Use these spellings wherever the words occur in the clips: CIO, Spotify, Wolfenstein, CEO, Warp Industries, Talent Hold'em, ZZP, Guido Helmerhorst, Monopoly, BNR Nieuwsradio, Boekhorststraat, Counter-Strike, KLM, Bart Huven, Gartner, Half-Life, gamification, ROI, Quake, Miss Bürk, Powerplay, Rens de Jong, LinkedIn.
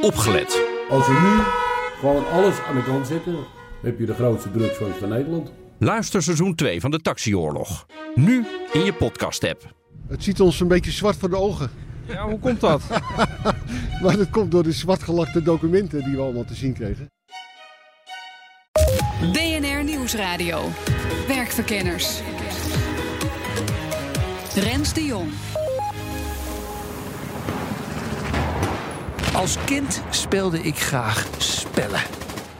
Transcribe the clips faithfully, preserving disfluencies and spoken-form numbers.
Opgelet. Als we nu gewoon alles aan de kant zetten, heb je de grootste drugsfans van Nederland. Luister seizoen twee van de Taxioorlog. Nu in je podcast-app. Het ziet ons een beetje zwart voor de ogen. Ja, hoe komt dat? Maar dat komt door de zwartgelakte documenten die we allemaal te zien kregen. B N R Nieuwsradio. Werkverkenners. Rens de Jong. Als kind speelde ik graag spellen.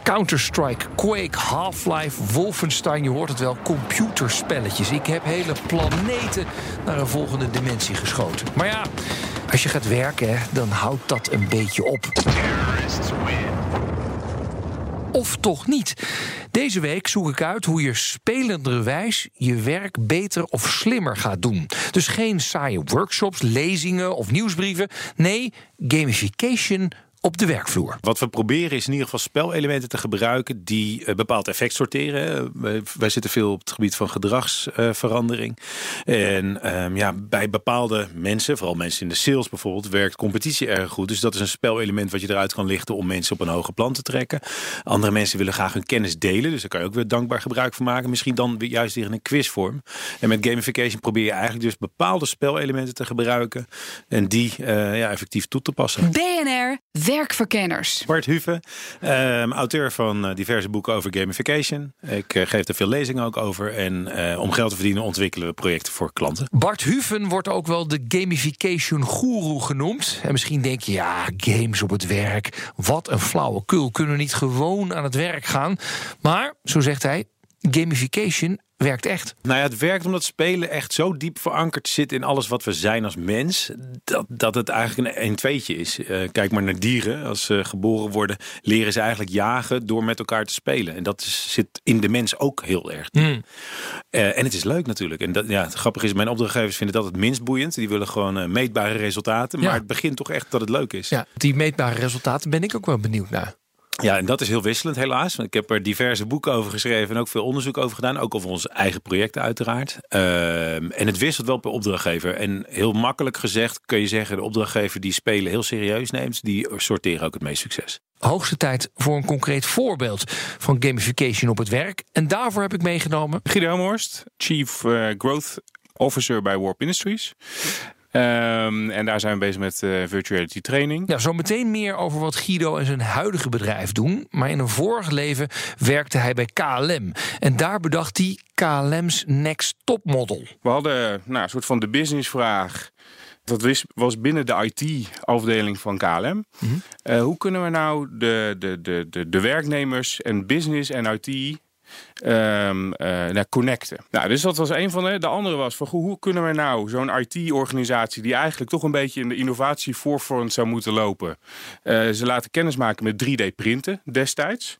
Counter-Strike, Quake, Half-Life, Wolfenstein, je hoort het wel, computerspelletjes. Ik heb hele planeten naar een volgende dimensie geschoten. Maar ja, als je gaat werken, hè, dan houdt dat een beetje op. Of toch niet. Deze week zoek ik uit hoe je spelenderwijs je werk beter of slimmer gaat doen. Dus geen saaie workshops, lezingen of nieuwsbrieven. Nee, gamification op de werkvloer. Wat we proberen is in ieder geval spelelementen te gebruiken die een bepaald effect sorteren. Wij zitten veel op het gebied van gedragsverandering. En um, ja, bij bepaalde mensen, vooral mensen in de sales bijvoorbeeld, werkt competitie erg goed. Dus dat is een spelelement wat je eruit kan lichten om mensen op een hoger plan te trekken. Andere mensen willen graag hun kennis delen, dus daar kan je ook weer dankbaar gebruik van maken. Misschien dan weer juist weer in een quizvorm. En met gamification probeer je eigenlijk dus bepaalde spelelementen te gebruiken en die uh, ja, effectief toe te passen. B N R Werkverkenners. Bart Huven, um, auteur van uh, diverse boeken over gamification. Ik uh, geef er veel lezingen ook over. En uh, om geld te verdienen ontwikkelen we projecten voor klanten. Bart Huven wordt ook wel de gamification guru genoemd. En misschien denk je, ja, games op het werk. Wat een flauwekul. Kunnen we niet gewoon aan het werk gaan? Maar, zo zegt hij, gamification werkt echt. Nou ja, het werkt omdat spelen echt zo diep verankerd zit in alles wat we zijn als mens, dat, dat het eigenlijk een, een tweetje is. Uh, kijk maar naar dieren. Als ze geboren worden, leren ze eigenlijk jagen door met elkaar te spelen. En dat is, zit in de mens ook heel erg. Mm. Uh, en het is leuk natuurlijk. En dat, ja, het grappige is, mijn opdrachtgevers vinden dat het minst boeiend. Die willen gewoon uh, meetbare resultaten. Ja. Maar het begint toch echt dat het leuk is. Ja, die meetbare resultaten ben ik ook wel benieuwd naar. Ja, en dat is heel wisselend helaas. Want ik heb er diverse boeken over geschreven en ook veel onderzoek over gedaan. Ook over onze eigen projecten uiteraard. Uh, en het wisselt wel per opdrachtgever. En heel makkelijk gezegd kun je zeggen, de opdrachtgever die spelen heel serieus neemt, die sorteren ook het meest succes. Hoogste tijd voor een concreet voorbeeld van gamification op het werk. En daarvoor heb ik meegenomen Guido Helmerhorst, Chief uh, Growth Officer bij Warp Industries. Um, en daar zijn we bezig met uh, virtuality training. Ja, zo meteen meer over wat Guido en zijn huidige bedrijf doen. Maar in een vorig leven werkte hij bij K L M. En daar bedacht hij K L M's Next Topmodel. We hadden nou, een soort van de businessvraag. Dat was binnen de I T-afdeling van K L M. Mm-hmm. Uh, hoe kunnen we nou de, de, de, de, de werknemers en business en I T... Um, uh, connecten. Nou, dus dat was een van de. De andere was van hoe kunnen we nou zo'n I T-organisatie die eigenlijk toch een beetje in de innovatie voorfront zou moeten lopen, uh, ze laten kennismaken met drie D-printen destijds.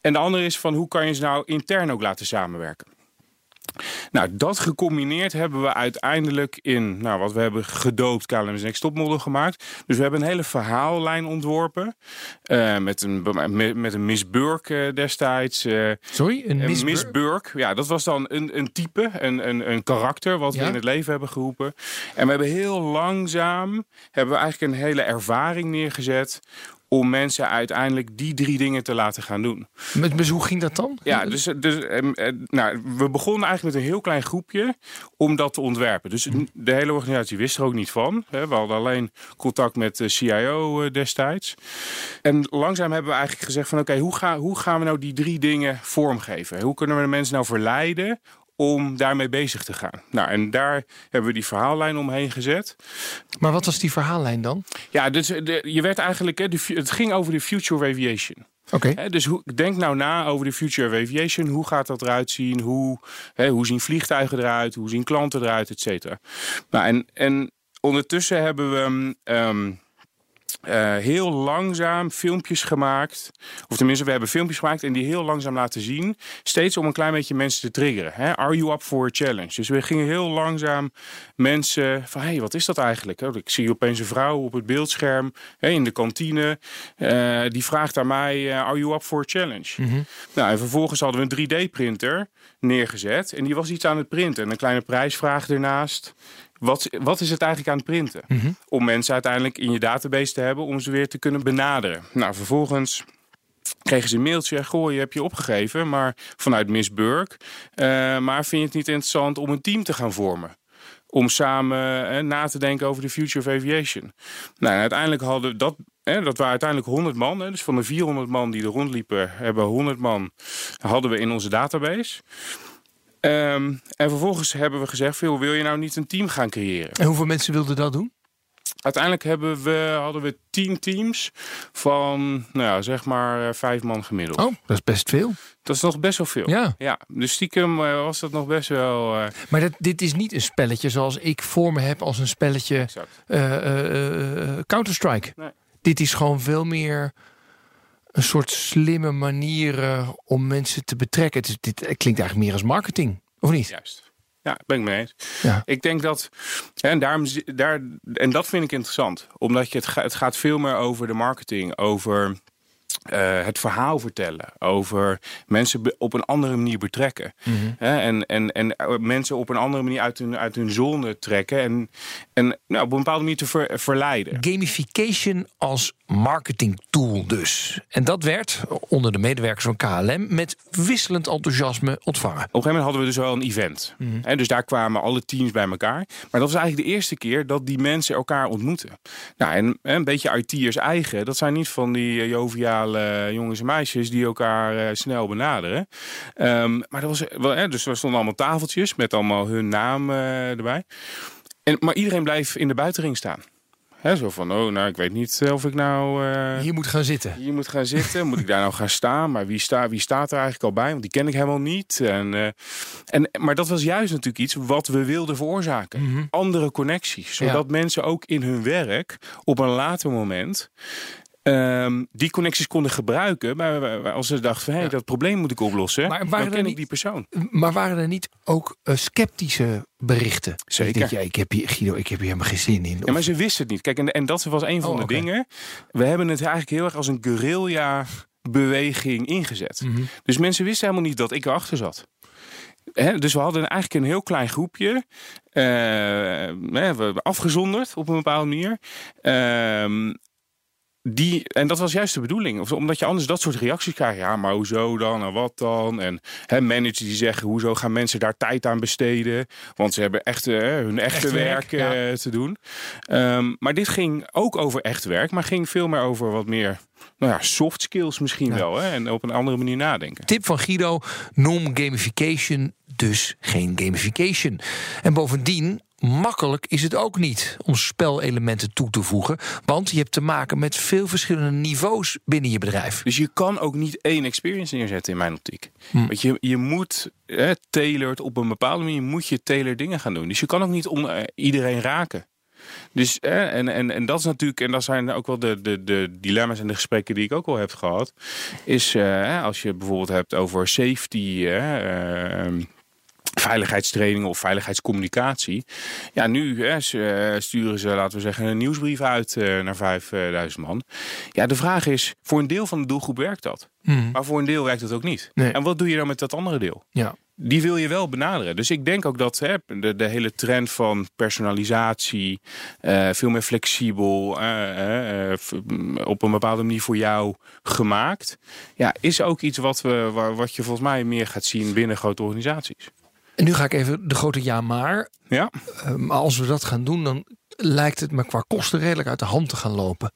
En de andere is van hoe kan je ze nou intern ook laten samenwerken. Nou, dat gecombineerd hebben we uiteindelijk in, nou, wat we hebben gedoopt, K L M's Next Topmodel gemaakt. Dus we hebben een hele verhaallijn ontworpen. Uh, met, een, met, met een Miss Bürk uh, destijds. Uh, Sorry, een Miss, Miss Bürk? Ja, dat was dan een, een type, een, een, een karakter wat ja. we in het leven hebben geroepen. En we hebben heel langzaam, hebben we eigenlijk een hele ervaring neergezet om mensen uiteindelijk die drie dingen te laten gaan doen. Met hoe ging dat dan? Ja, dus, dus nou, we begonnen eigenlijk met een heel klein groepje om dat te ontwerpen. Dus de hele organisatie wist er ook niet van. We hadden alleen contact met de C I O destijds. En langzaam hebben we eigenlijk gezegd van oké, okay, hoe, ga, hoe gaan we nou die drie dingen vormgeven? Hoe kunnen we de mensen nou verleiden om daarmee bezig te gaan. Nou, en daar hebben we die verhaallijn omheen gezet. Maar wat was die verhaallijn dan? Ja, dus de, je werd eigenlijk, hè, de, het ging over de future of aviation. Oké. Okay. Dus hoe, denk nou na over de future of aviation. Hoe gaat dat eruit zien? Hoe, hè, hoe zien vliegtuigen eruit? Hoe zien klanten eruit? Et cetera. Nou, en, en ondertussen hebben we Um, Uh, heel langzaam filmpjes gemaakt. Of tenminste, we hebben filmpjes gemaakt en die heel langzaam laten zien. Steeds om een klein beetje mensen te triggeren. Hè? Are you up for a challenge? Dus we gingen heel langzaam mensen van, hé, hey, wat is dat eigenlijk? Oh, ik zie opeens een vrouw op het beeldscherm, hè, in de kantine. Uh, die vraagt aan mij, uh, are you up for a challenge? Mm-hmm. Nou, en vervolgens hadden we een drie D-printer neergezet. En die was iets aan het printen. En een kleine prijsvraag ernaast. Wat, wat is het eigenlijk aan het printen? Mm-hmm. Om mensen uiteindelijk in je database te hebben om ze weer te kunnen benaderen. Nou, vervolgens kregen ze een mailtje. Goh, je hebt je opgegeven, maar vanuit Miss Bürk. Uh, maar vind je het niet interessant om een team te gaan vormen? Om samen eh, na te denken over de future of aviation. Nou, uiteindelijk hadden dat... Eh, dat waren uiteindelijk honderd man. Hè, dus van de vierhonderd man die er rondliepen, hebben honderd man hadden we in onze database. Um, en vervolgens hebben we gezegd, wil je nou niet een team gaan creëren? En hoeveel mensen wilden dat doen? Uiteindelijk hebben we, hadden we tien teams van, nou ja, zeg maar vijf man gemiddeld. Oh, dat is best veel. Dat is nog best wel veel. Ja. Ja, dus stiekem was dat nog best wel... Uh... Maar dat, dit is niet een spelletje zoals ik voor me heb als een spelletje uh, uh, Counter-Strike. Nee. Dit is gewoon veel meer een soort slimme manieren om mensen te betrekken. Het is, dit klinkt eigenlijk meer als marketing, of niet? Juist. Ja, ben ik mee eens. Ja. Ik denk dat, en, daarom, daar, en dat vind ik interessant. Omdat je het, ga, het gaat veel meer over de marketing, over uh, het verhaal vertellen. Over mensen be, op een andere manier betrekken. Mm-hmm. Uh, en, en, en mensen op een andere manier uit hun, uit hun zone trekken. En, en nou, op een bepaalde manier te ver, verleiden. Gamification als marketingtool dus. En dat werd onder de medewerkers van K L M met wisselend enthousiasme ontvangen. Op een gegeven moment hadden we dus wel een event. Mm-hmm. En dus daar kwamen alle teams bij elkaar. Maar dat was eigenlijk de eerste keer dat die mensen elkaar ontmoeten. Nou, en een beetje I T'ers eigen. Dat zijn niet van die joviale jongens en meisjes die elkaar snel benaderen. Um, maar dat was wel. Dus er stonden allemaal tafeltjes met allemaal hun naam erbij. En, maar iedereen bleef in de buitenring staan. He, zo van, oh, nou, ik weet niet of ik nou... Uh, hier moet gaan zitten. Hier moet gaan zitten. Moet ik daar nou gaan staan? Maar wie, sta, wie staat er eigenlijk al bij? Want die ken ik helemaal niet. En, uh, en, maar dat was juist natuurlijk iets wat we wilden veroorzaken. Mm-hmm. Andere connecties. Zodat ja. mensen ook in hun werk op een later moment... Um, die connecties konden gebruiken. Maar als ze dachten van, hé, hey, ja. dat probleem moet ik oplossen. Maar dan ken niet, ik die persoon. Maar waren er niet ook uh, sceptische berichten? Zeker. Dus ik, denk, ja, ik heb hier, Guido, ik heb hier helemaal geen zin in. Of... Ja, maar ze wisten het niet. Kijk, en, en dat was een van oh, de okay. dingen. We hebben het eigenlijk heel erg als een guerrilla beweging ingezet. Mm-hmm. Dus mensen wisten helemaal niet dat ik erachter zat. He, dus we hadden eigenlijk een heel klein groepje uh, afgezonderd op een bepaalde manier. Uh, Die, en dat was juist de bedoeling. Of, omdat je anders dat soort reacties krijgt. Ja, maar hoezo dan en wat dan? En hè, managers die zeggen, hoezo gaan mensen daar tijd aan besteden? Want ze hebben echt, hè, hun echte echt werk, werk ja. te doen. Um, maar dit ging ook over echt werk. Maar ging veel meer over wat meer nou ja, soft skills misschien nou. wel. Hè, en op een andere manier nadenken. Tip van Guido, non-gamification, dus geen gamification. En bovendien... Makkelijk is het ook niet om spelelementen toe te voegen. Want je hebt te maken met veel verschillende niveaus binnen je bedrijf. Dus je kan ook niet één experience neerzetten in mijn optiek. Hm. Want je, je moet hè, tailored op een bepaalde manier moet je tailored dingen gaan doen. Dus je kan ook niet om, eh, iedereen raken. Dus eh, en, en, en dat is natuurlijk, en dat zijn ook wel de, de, de dilemma's en de gesprekken die ik ook al heb gehad. Is eh, als je bijvoorbeeld hebt over safety. Eh, eh, Veiligheidstraining of veiligheidscommunicatie. Ja, nu hè, sturen ze, laten we zeggen, een nieuwsbrief uit naar vijfduizend man. Ja, de vraag is, voor een deel van de doelgroep werkt dat. Mm. Maar voor een deel werkt dat ook niet. Nee. En wat doe je dan met dat andere deel? Ja. Die wil je wel benaderen. Dus ik denk ook dat hè, de, de hele trend van personalisatie, uh, veel meer flexibel, uh, uh, f- op een bepaalde manier voor jou gemaakt, ja, is ook iets wat, we, wat je volgens mij meer gaat zien binnen grote organisaties. En nu ga ik even de grote ja maar. Ja. Uh, als we dat gaan doen, dan lijkt het me qua kosten redelijk uit de hand te gaan lopen.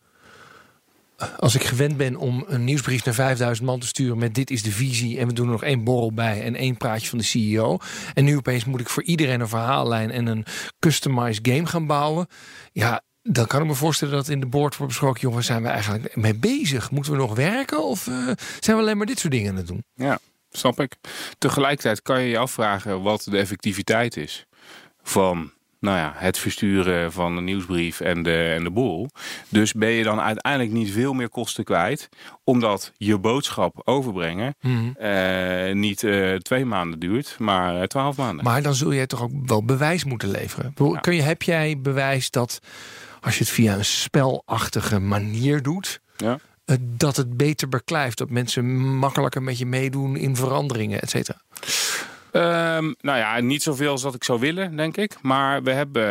Uh, als ik gewend ben om een nieuwsbrief naar vijfduizend man te sturen met dit is de visie en we doen er nog één borrel bij en één praatje van de C E O. En nu opeens moet ik voor iedereen een verhaallijn en een customized game gaan bouwen. Ja, dan kan ik me voorstellen dat in de board wordt besproken, jongens, zijn we eigenlijk mee bezig? Moeten we nog werken of uh, zijn we alleen maar dit soort dingen aan het doen? Ja. Snap ik. Tegelijkertijd kan je je afvragen wat de effectiviteit is van nou ja, het versturen van een nieuwsbrief en de, en de boel. Dus ben je dan uiteindelijk niet veel meer kosten kwijt, omdat je boodschap overbrengen mm-hmm. eh, niet eh, twee maanden duurt, maar eh, twaalf maanden. Maar dan zul je toch ook wel bewijs moeten leveren. Ja. Kun je, heb jij bewijs dat als je het via een spelachtige manier doet... Ja. dat het beter beklijft, dat mensen makkelijker met je meedoen in veranderingen, et cetera? Um, nou ja, niet zoveel als dat ik zou willen, denk ik. Maar we hebben...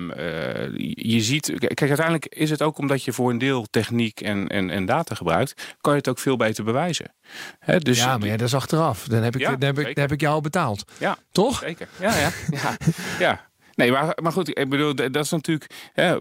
Uh, je ziet... Kijk, uiteindelijk is het ook omdat je voor een deel techniek en, en, en data gebruikt... kan je het ook veel beter bewijzen. He, dus ja, maar ja, dat is achteraf. Dan heb ik, ja, dan heb ik, dan heb ik jou al betaald. Ja, toch? Zeker. Ja, ja. ja. ja. Nee, maar, maar goed, ik bedoel, dat is natuurlijk... Hè,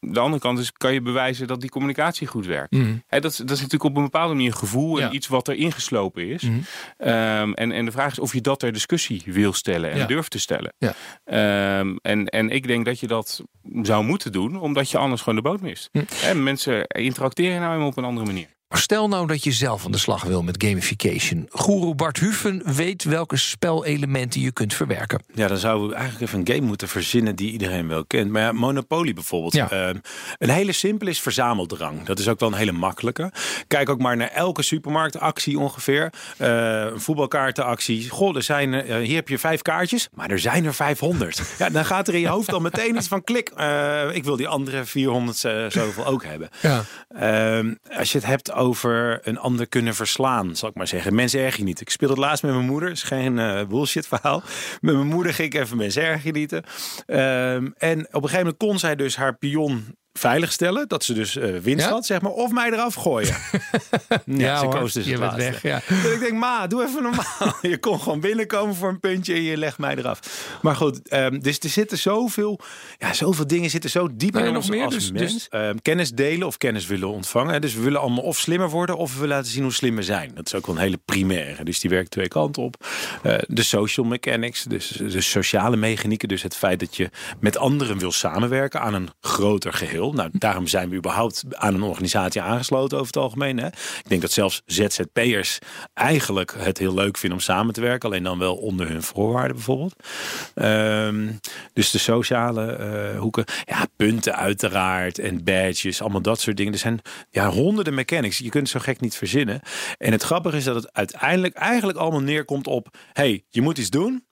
de andere kant is, kan je bewijzen dat die communicatie goed werkt. Mm. Hè, dat, dat is natuurlijk op een bepaalde manier een gevoel... Ja. En iets wat er ingeslopen is. Mm. Um, en, en de vraag is of je dat ter discussie wil stellen en ja. durft te stellen. Ja. Um, en, en ik denk dat je dat zou moeten doen... omdat je anders gewoon de boot mist. Mm. Hè, mensen interacteren nou helemaal op een andere manier. Maar stel nou dat je zelf aan de slag wil met gamification. Goeroe Bart Huven weet welke spelelementen je kunt verwerken. Ja, dan zouden we eigenlijk even een game moeten verzinnen die iedereen wel kent. Maar ja, Monopoly bijvoorbeeld. Ja. Uh, een hele simpele is verzameldrang. Dat is ook wel een hele makkelijke. Kijk ook maar naar elke supermarktactie ongeveer. Uh, voetbalkaartenactie. Goh, er zijn, uh, hier heb je vijf kaartjes, maar er zijn er vijfhonderd. Ja, dan gaat er in je hoofd al meteen iets van klik. Uh, ik wil die andere vierhonderd uh, zoveel ook hebben. Ja. Uh, als je het hebt over een ander kunnen verslaan, zal ik maar zeggen. Mensen erg je niet. Ik speelde het laatst met mijn moeder. Is geen uh, bullshit verhaal. Met mijn moeder ging ik even mensen erg je niet. Um, en op een gegeven moment kon zij dus haar pion veiligstellen. Dat ze dus uh, winst ja? had, zeg maar. Of mij eraf gooien. nee, ja, ze koos dus je het bent weg. Ja. Dus ik denk, ma, doe even normaal. je kon gewoon binnenkomen voor een puntje en je legt mij eraf. Maar goed, um, dus er zitten zoveel... Ja, zoveel dingen zitten zo diep nee, in ons meer, als dus, mens. Dus, um, kennis delen of kennis willen ontvangen. Dus we willen allemaal of slimmer worden of we willen laten zien hoe slim we zijn. Dat is ook wel een hele primaire. Dus die werkt twee kanten op. Uh, de social mechanics, dus de sociale mechanieken. Dus het feit dat je met anderen wil samenwerken aan een groter geheel. Nou, daarom zijn we überhaupt aan een organisatie aangesloten over het algemeen. Hè? Ik denk dat zelfs Z Z P'ers eigenlijk het heel leuk vinden om samen te werken. Alleen dan wel onder hun voorwaarden bijvoorbeeld. Um, dus de sociale uh, hoeken. Ja, punten uiteraard en badges. Allemaal dat soort dingen. Er zijn ja, honderden mechanics. Je kunt het zo gek niet verzinnen. En het grappige is dat het uiteindelijk eigenlijk allemaal neerkomt op... hey, je moet iets doen.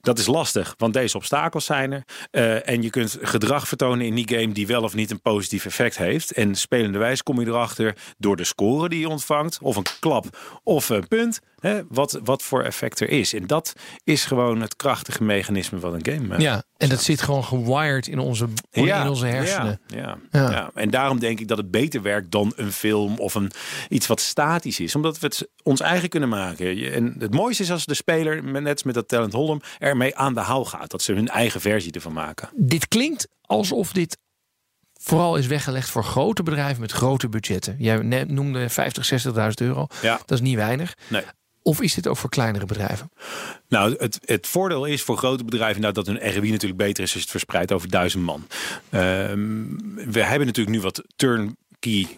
Dat is lastig, want deze obstakels zijn er. Uh, en je kunt gedrag vertonen in die game die wel of niet een positief effect heeft. En spelenderwijs kom je erachter door de score die je ontvangt. Of een klap of een punt. Hè, wat, wat voor effect er is. En dat is gewoon het krachtige mechanisme van een game. Ja, en dat zit gewoon gewired in onze, ja, in onze hersenen. Ja, ja, ja. Ja, en daarom denk ik dat het beter werkt dan een film of een, iets wat statisch is. Omdat we het ons eigen kunnen maken. En het mooiste is als de speler, net met dat Talent Hold'em, ermee aan de haal gaat. Dat ze hun eigen versie ervan maken. Dit klinkt alsof dit vooral is weggelegd voor grote bedrijven met grote budgetten. Jij noemde vijftig, zestigduizend euro. Ja. Dat is niet weinig. Nee. Of is dit ook voor kleinere bedrijven? Nou, het, het voordeel is voor grote bedrijven... Nou, dat hun R O I natuurlijk beter is als je het verspreidt over duizend man. Um, we hebben natuurlijk nu wat turn...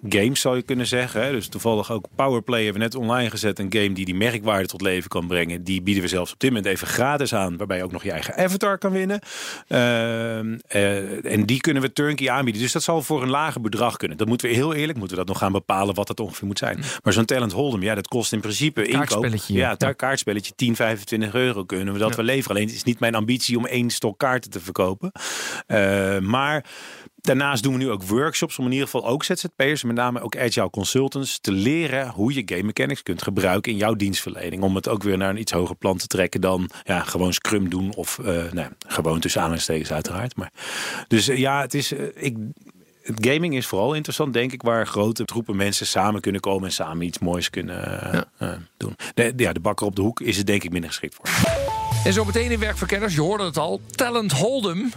games zou je kunnen zeggen. Dus toevallig ook Powerplay hebben we net online gezet. Een game die die merkwaarde tot leven kan brengen. Die bieden we zelfs op dit moment even gratis aan. Waarbij je ook nog je eigen avatar kan winnen. Uh, uh, en die kunnen we turnkey aanbieden. Dus dat zal voor een lager bedrag kunnen. Dat moeten we heel eerlijk, moeten we dat nog gaan bepalen wat dat ongeveer moet zijn. Maar zo'n Talent Hold'em, ja, dat kost in principe inkoop. Ja, daar kaartspelletje tien, vijfentwintig euro kunnen we dat ja. wel leveren. Alleen het is niet mijn ambitie om één stok kaarten te verkopen. Uh, maar... Daarnaast doen we nu ook workshops om in ieder geval ook Z Z P'ers... met name ook agile consultants te leren hoe je game mechanics kunt gebruiken... in jouw dienstverlening. Om het ook weer naar een iets hoger plan te trekken dan ja, gewoon scrum doen... of uh, nee, gewoon tussen aanhalingstekens uiteraard. Maar, dus uh, ja, het is... Uh, ik, het gaming is vooral interessant, denk ik... waar grote troepen mensen samen kunnen komen... en samen iets moois kunnen uh, ja. uh, doen. De, ja, de bakker op de hoek is het denk ik minder geschikt voor. En zo meteen in Werkverkenners, je hoorde het al... Talent Hold'em...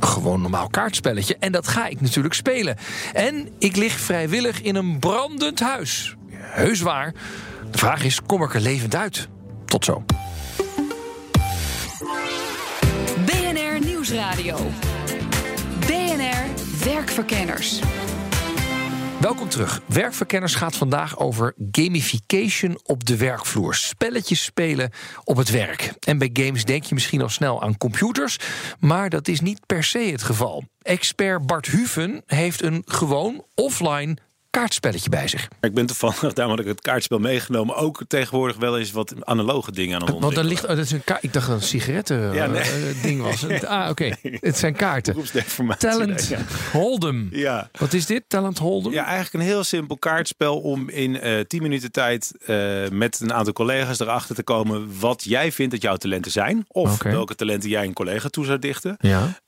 Gewoon normaal kaartspelletje. En dat ga ik natuurlijk spelen. En ik lig vrijwillig in een brandend huis. Heus waar. De vraag is, kom ik er levend uit? Tot zo. B N R Nieuwsradio. B N R Werkverkenners. Welkom terug. Werkverkenners gaat vandaag over gamification op de werkvloer. Spelletjes spelen op het werk. En bij games denk je misschien al snel aan computers, maar dat is niet per se het geval. Expert Bart Huven heeft een gewoon offline kaartspelletje bij zich. Ik ben toevallig, daarom had ik het kaartspel meegenomen, ook tegenwoordig wel eens wat analoge dingen aan ons. Want er ligt, oh, dat is een ka- ik dacht dat het een sigaretten ja, nee. uh, ding was. Ah, oké. Okay. Nee. Het zijn kaarten. Talent ja. Hold'em. Ja. Wat is dit? Talent Hold'em? Ja, eigenlijk een heel simpel kaartspel om in uh, tien minuten tijd uh, met een aantal collega's erachter te komen wat jij vindt dat jouw talenten zijn. Of okay. welke talenten jij een collega toe zou dichten. Ja.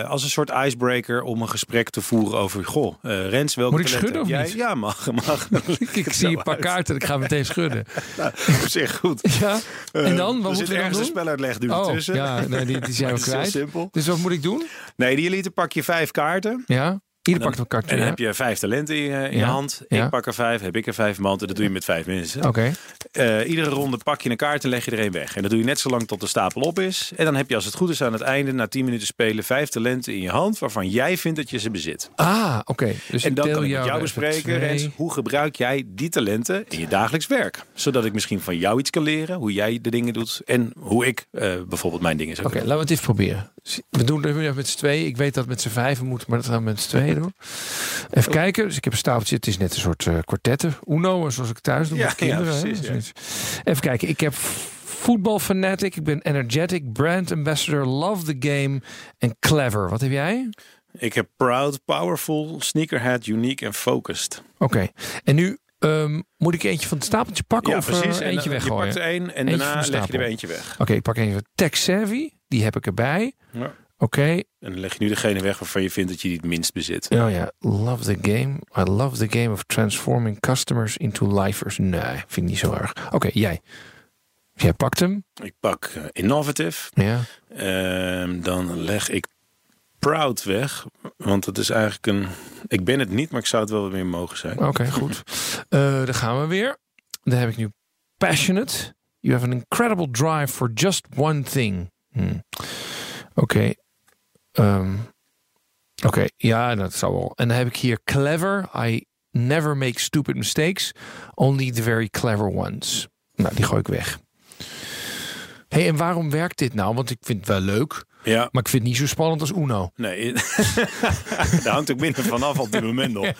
Uh, als een soort icebreaker om een gesprek te voeren over, goh, uh, Rens, welke Moet ik talenten schudden, jij? Ja, mag. mag. Ik zie een paar uit. kaarten, ik ga meteen schudden. Nou, op zich goed. Ja. En dan? Wat er zit ergens een speluitleg nu oh, tussen. Ja, nee, die, die zijn we kwijt. Simpel. Dus wat moet ik doen? Nee, die elite pak je vijf kaarten. Ja. Ieder pakt een kaart. En dan heb je vijf talenten in je, in ja, je hand. Ik ja. pak er vijf, heb ik er vijf man. Dat doe je met vijf mensen. Okay. Uh, iedere ronde pak je een kaart en leg je er een weg. En dat doe je net zo lang tot de stapel op is. En dan heb je, als het goed is, aan het einde, na tien minuten spelen, vijf talenten in je hand waarvan jij vindt dat je ze bezit. Ah, oké. Okay. Dus en dan kan ik met jou bespreken, Rens, hoe gebruik jij die talenten in je dagelijks werk? Zodat ik misschien van jou iets kan leren, hoe jij de dingen doet en hoe ik uh, bijvoorbeeld mijn dingen zou okay, doen. Oké, laten we dit proberen. We doen het met z'n twee. Ik weet dat het met z'n vijven moet, maar dat gaan we met z'n tweeën doen. Even kijken. Dus ik heb een stapeltje. Het is net een soort uh, kwartetten. Uno, zoals ik thuis doe ja, met kinderen. Ja, precies, ja. Even kijken. Ik heb voetbalfanatic. Ik ben energetic. Brand ambassador. Love the game. En clever. Wat heb jij? Ik heb proud, powerful, sneakerhead, unique en focused. Oké. Okay. En nu... Um, moet ik eentje van het stapeltje pakken ja, of precies. eentje en, weggooien? Je pakt er een en eentje daarna leg je er weer eentje weg. Oké, okay, ik pak eentje. Tech savvy, die heb ik erbij. Ja. Oké. Okay. En dan leg je nu degene weg waarvan je vindt dat je die het minst bezit. Oh ja, love the game. I love the game of transforming customers into lifers. Nee, vind ik niet zo erg. Oké, okay, jij. Jij pakt hem. Ik pak uh, innovative. Ja. Uh, dan leg ik proud weg, want dat is eigenlijk een... Ik ben het niet, maar ik zou het wel wat meer mogen zijn. Oké, okay, goed. Uh, daar gaan we weer. Dan heb ik nu passionate. You have an incredible drive for just one thing. Hmm. Oké. Okay. Um, Oké, okay. Ja, dat zou wel. En dan heb ik hier clever. I never make stupid mistakes. Only the very clever ones. Nou, die gooi ik weg. Hey, en waarom werkt dit nou? Want ik vind het wel leuk... Ja. Maar ik vind het niet zo spannend als Uno. Nee, daar hangt ook minder vanaf op dit moment nog. Ja.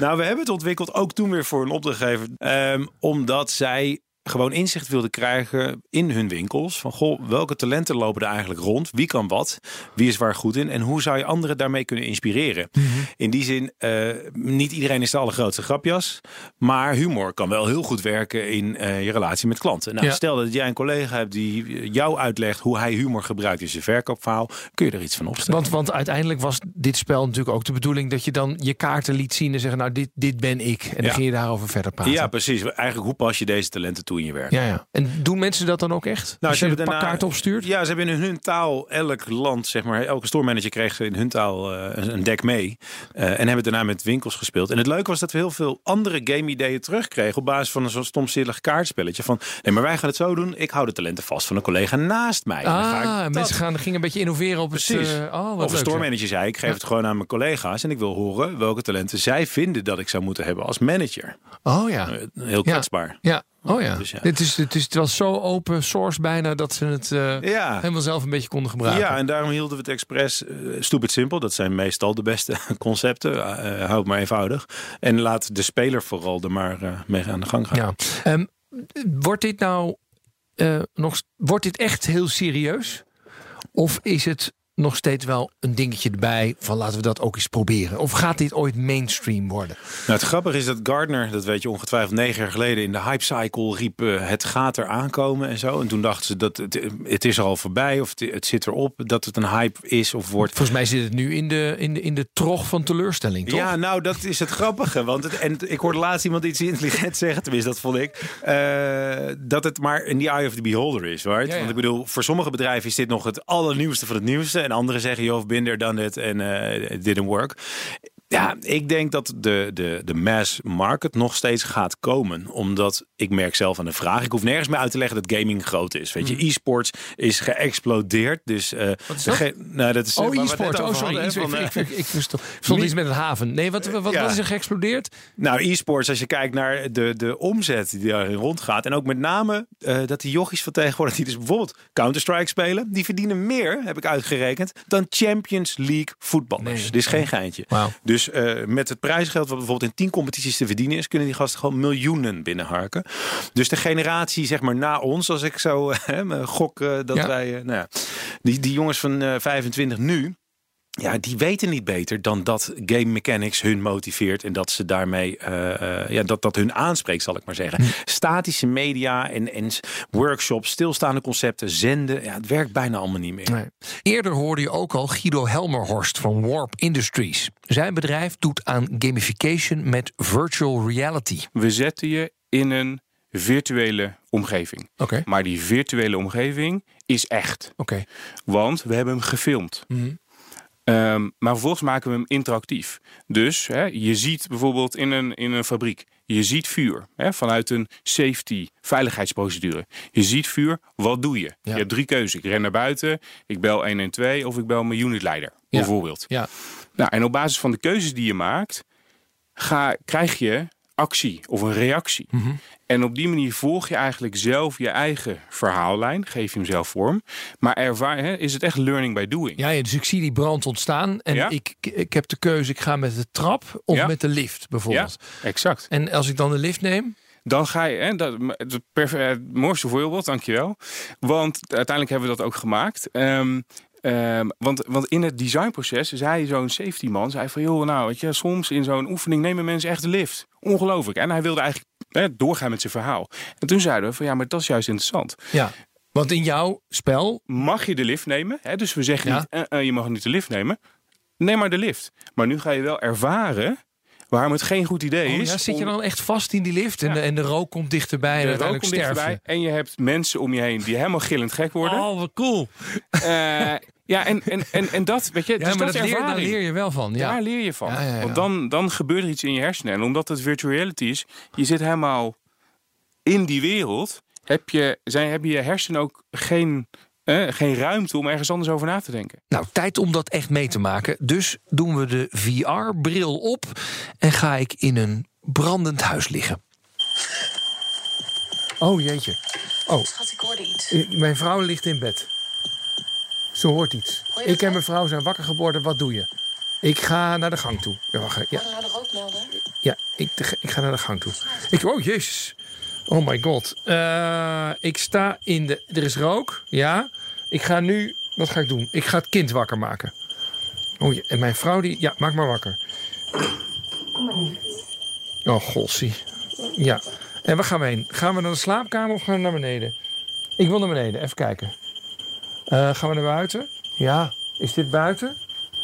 Nou, we hebben het ontwikkeld ook toen weer voor een opdrachtgever. Um, omdat zij gewoon inzicht wilden krijgen in hun winkels. Van goh, welke talenten lopen er eigenlijk rond? Wie kan wat? Wie is waar goed in? En hoe zou je anderen daarmee kunnen inspireren? Mm-hmm. In die zin, uh, niet iedereen is de allergrootste grapjas. Maar humor kan wel heel goed werken in uh, je relatie met klanten. Nou, ja. Stel dat jij een collega hebt die jou uitlegt hoe hij humor gebruikt in zijn verkoopverhaal. Kun je er iets van opstellen? Want, want uiteindelijk was dit spel natuurlijk ook de bedoeling dat je dan je kaarten liet zien en zeggen, nou, dit, dit ben ik. En ja. dan ging je daarover verder praten. Ja, precies. Eigenlijk, hoe pas je deze talenten toe in je werk. Ja, ja. En doen mensen dat dan ook echt? Nou, als je een kaart opstuurt? Ja, ze hebben in hun taal elk land, zeg maar, elke store manager kreeg in hun taal uh, een deck mee. Uh, en hebben daarna met winkels gespeeld. En het leuke was dat we heel veel andere game-ideeën terugkregen op basis van een zo'n stomzinnig kaartspelletje. Van, nee, maar wij gaan het zo doen. Ik hou de talenten vast van een collega naast mij. Ah, en dan ga ik mensen gaan, gingen een beetje innoveren op precies. het... Uh, oh, wat of een store manager zei, ik geef ja. het gewoon aan mijn collega's en ik wil horen welke talenten zij vinden dat ik zou moeten hebben als manager. Oh ja. Uh, heel kwetsbaar. Ja. ja. Oh ja, dus ja. Het, is, het, is, het was zo open source bijna dat ze het uh, ja. helemaal zelf een beetje konden gebruiken. Ja, en daarom hielden we het expres uh, stupid simpel. Dat zijn meestal de beste concepten. Uh, uh, hou het maar eenvoudig. En laat de speler vooral er maar uh, mee aan de gang gaan. Ja. Um, wordt dit nou uh, nog, wordt dit echt heel serieus? Of is het nog steeds wel een dingetje erbij van laten we dat ook eens proberen? Of gaat dit ooit mainstream worden? Nou, het grappige is dat Gartner, dat weet je ongetwijfeld negen jaar geleden, in de hype cycle riep uh, het gaat er aankomen en zo. En toen dachten ze dat het, het is er al voorbij of het, het zit erop dat het een hype is of wordt. Volgens mij zit het nu in de, in de, in de trog van teleurstelling, toch? Ja, nou, dat is het grappige. Want het, en ik hoorde laatst iemand iets intelligent zeggen, tenminste dat vond ik, uh, dat het maar in the eye of the beholder is. Right? Ja, ja. Want ik bedoel, voor sommige bedrijven is dit nog het allernieuwste van het nieuwste. En anderen zeggen, joh, been there, done it en uh, it didn't work. Ja, ik denk dat de, de, de mass market nog steeds gaat komen. Omdat ik merk zelf aan de vraag. Ik hoef nergens meer uit te leggen dat gaming groot is. Weet je, mm. e-sports is geëxplodeerd. Dus, uh, wat is dat? Ge- nou, dat is, oh, maar e-sport. Oh, sorry. Hadden, van, uh, ik, ik, ik, ik verstond mi- iets met een haven. Nee, wat, wat, wat, ja. wat is er geëxplodeerd? Nou, e-sports, als je kijkt naar de, de omzet die daarin rondgaat. En ook met name uh, dat die jochies van tegenwoordig, die dus bijvoorbeeld Counter-Strike spelen. Die verdienen meer, heb ik uitgerekend, dan Champions League voetballers. Nee. Dit is geen geintje. Wow. Dus Dus uh, met het prijsgeld wat bijvoorbeeld in tien competities te verdienen is, kunnen die gasten gewoon miljoenen binnenharken. Dus de generatie zeg maar na ons, als ik zo uh, gok uh, dat ja. wij, uh, nou ja, die, die jongens van uh, vijfentwintig nu, ja, die weten niet beter dan dat game mechanics hun motiveert en dat ze daarmee, uh, uh, ja, dat dat hun aanspreekt, zal ik maar zeggen. Statische media en, en workshops, stilstaande concepten, zenden, ja, het werkt bijna allemaal niet meer. Nee. Eerder hoorde je ook al Guido Helmerhorst van Warp Industries. Zijn bedrijf doet aan gamification met virtual reality. We zetten je in een virtuele omgeving. Okay. Maar die virtuele omgeving is echt. Okay. Want we hebben hem gefilmd. Mm-hmm. Um, maar vervolgens maken we hem interactief. Dus hè, je ziet bijvoorbeeld in een, in een fabriek, je ziet vuur hè, vanuit een safety, veiligheidsprocedure. Je ziet vuur, wat doe je? Ja. Je hebt drie keuzes. Ik ren naar buiten, ik bel één één twee of ik bel mijn unitleider, ja. bijvoorbeeld. Ja. Nou, en op basis van de keuzes die je maakt, ga, krijg je actie of een reactie. Mm-hmm. En op die manier volg je eigenlijk zelf je eigen verhaallijn. Geef je hem zelf vorm. Maar ervaar, hè, is het echt learning by doing. Ja, ja, dus ik zie die brand ontstaan. En ja? ik, ik heb de keuze, ik ga met de trap of ja? met de lift bijvoorbeeld. Ja, exact. En als ik dan de lift neem? Dan ga je, hè, dat, het, perfect, het mooiste voorbeeld, dankjewel. Want uiteindelijk hebben we dat ook gemaakt. Um, Um, want, want in het designproces zei zo'n safety man, zei van joh, nou weet je, soms in zo'n oefening nemen mensen echt de lift. Ongelooflijk. En hij wilde eigenlijk hè, doorgaan met zijn verhaal. En toen zeiden we van ja, maar dat is juist interessant. Ja. Want in jouw spel mag je de lift nemen. Hè? Dus we zeggen ja. niet, uh, uh, je mag niet de lift nemen. Neem maar de lift. Maar nu ga je wel ervaren waarom het geen goed idee oh, is. Ja, zit je om... dan echt vast in die lift en, ja. de, en de rook komt dichterbij en uiteindelijk sterf je. En je hebt mensen om je heen die helemaal gillend gek worden. Oh, wat cool. Uh, ja, en, en, en, en dat, weet je, ja, dus maar dat dat leer, daar leer je wel van. Ja. Daar leer je van. Ja, ja, ja. Want dan, dan gebeurt er iets in je hersenen. En omdat het virtual reality is, je zit helemaal in die wereld, heb je, zijn, heb je hersenen ook geen... Eh, geen ruimte om ergens anders over na te denken. Nou, tijd om dat echt mee te maken. Dus doen we de V R-bril op en ga ik in een brandend huis liggen. Oh, jeetje. Oh. Schat, ik hoorde iets. Ik, mijn vrouw ligt in bed. Ze hoort iets. Hoor ik en wel? Mijn vrouw zijn wakker geworden. Wat doe je? Ik ga naar de gang toe. Ja, wacht, ja. Naar de rook melden? Ja, ik, ik ga naar de gang toe. Ik, oh, jezus. Oh my god. Uh, ik sta in de... Er is rook. Ja. Ik ga nu... Wat ga ik doen? Ik ga het kind wakker maken. Oh, en mijn vrouw die... Ja, maak maar wakker. Oh, gossie. Ja. En waar gaan we heen? Gaan we naar de slaapkamer of gaan we naar beneden? Ik wil naar beneden. Even kijken. Uh, gaan we naar buiten? Ja. Is dit buiten?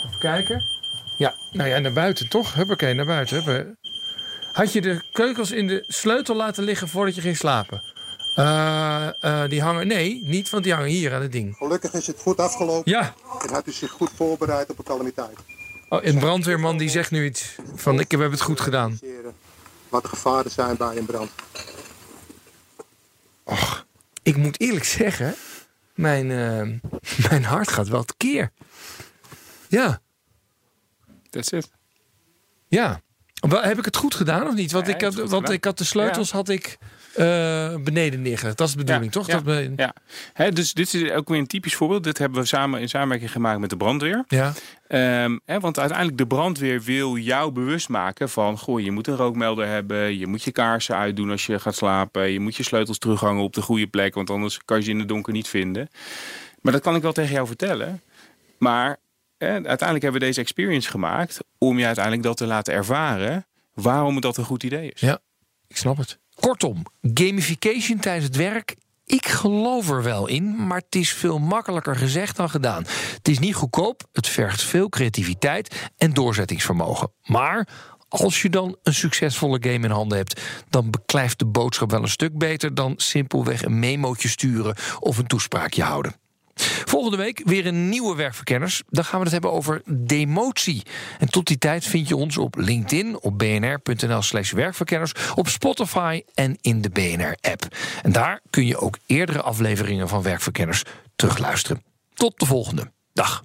Even kijken. Ja. Nou ja, naar buiten toch? Huppakee, naar buiten. Huppakee. Had je de keukens in de sleutel laten liggen voordat je ging slapen? Uh, uh, die hangen... Nee, niet, want die hangen hier aan het ding. Gelukkig is het goed afgelopen. Ja. En had u zich goed voorbereid op een calamiteit. Oh, een brandweerman die zegt nu iets van... Ik heb het goed gedaan. Wat de gevaren zijn bij een brand. Och, ik moet eerlijk zeggen... Mijn, uh, mijn hart gaat wel tekeer. Ja. That's it. Ja. Heb ik het goed gedaan of niet? Want, ja, ik, had, want ik had de sleutels ja. had ik, uh, beneden neergelegd. Dat is de bedoeling, ja, toch? Ja, dat ben... ja. Hè, dus dit is ook weer een typisch voorbeeld. Dit hebben we samen in samenwerking gemaakt met de brandweer. Ja. Um, hè, want uiteindelijk de brandweer wil jou bewust maken van... Goh, je moet een rookmelder hebben. Je moet je kaarsen uitdoen als je gaat slapen. Je moet je sleutels terughangen op de goede plek. Want anders kan je ze in het donker niet vinden. Maar dat kan ik wel tegen jou vertellen. Maar... En uiteindelijk hebben we deze experience gemaakt om je uiteindelijk dat te laten ervaren waarom dat een goed idee is. Ja, ik snap het. Kortom, gamification tijdens het werk, ik geloof er wel in, maar het is veel makkelijker gezegd dan gedaan. Het is niet goedkoop, het vergt veel creativiteit en doorzettingsvermogen. Maar als je dan een succesvolle game in handen hebt, dan beklijft de boodschap wel een stuk beter dan simpelweg een memootje sturen of een toespraakje houden. Volgende week weer een nieuwe Werkverkenners. Dan gaan we het hebben over demotie. En tot die tijd vind je ons op LinkedIn, op bnr.nl slash werkverkenners... op Spotify en in de B N R-app. En daar kun je ook eerdere afleveringen van Werkverkenners terugluisteren. Tot de volgende. Dag.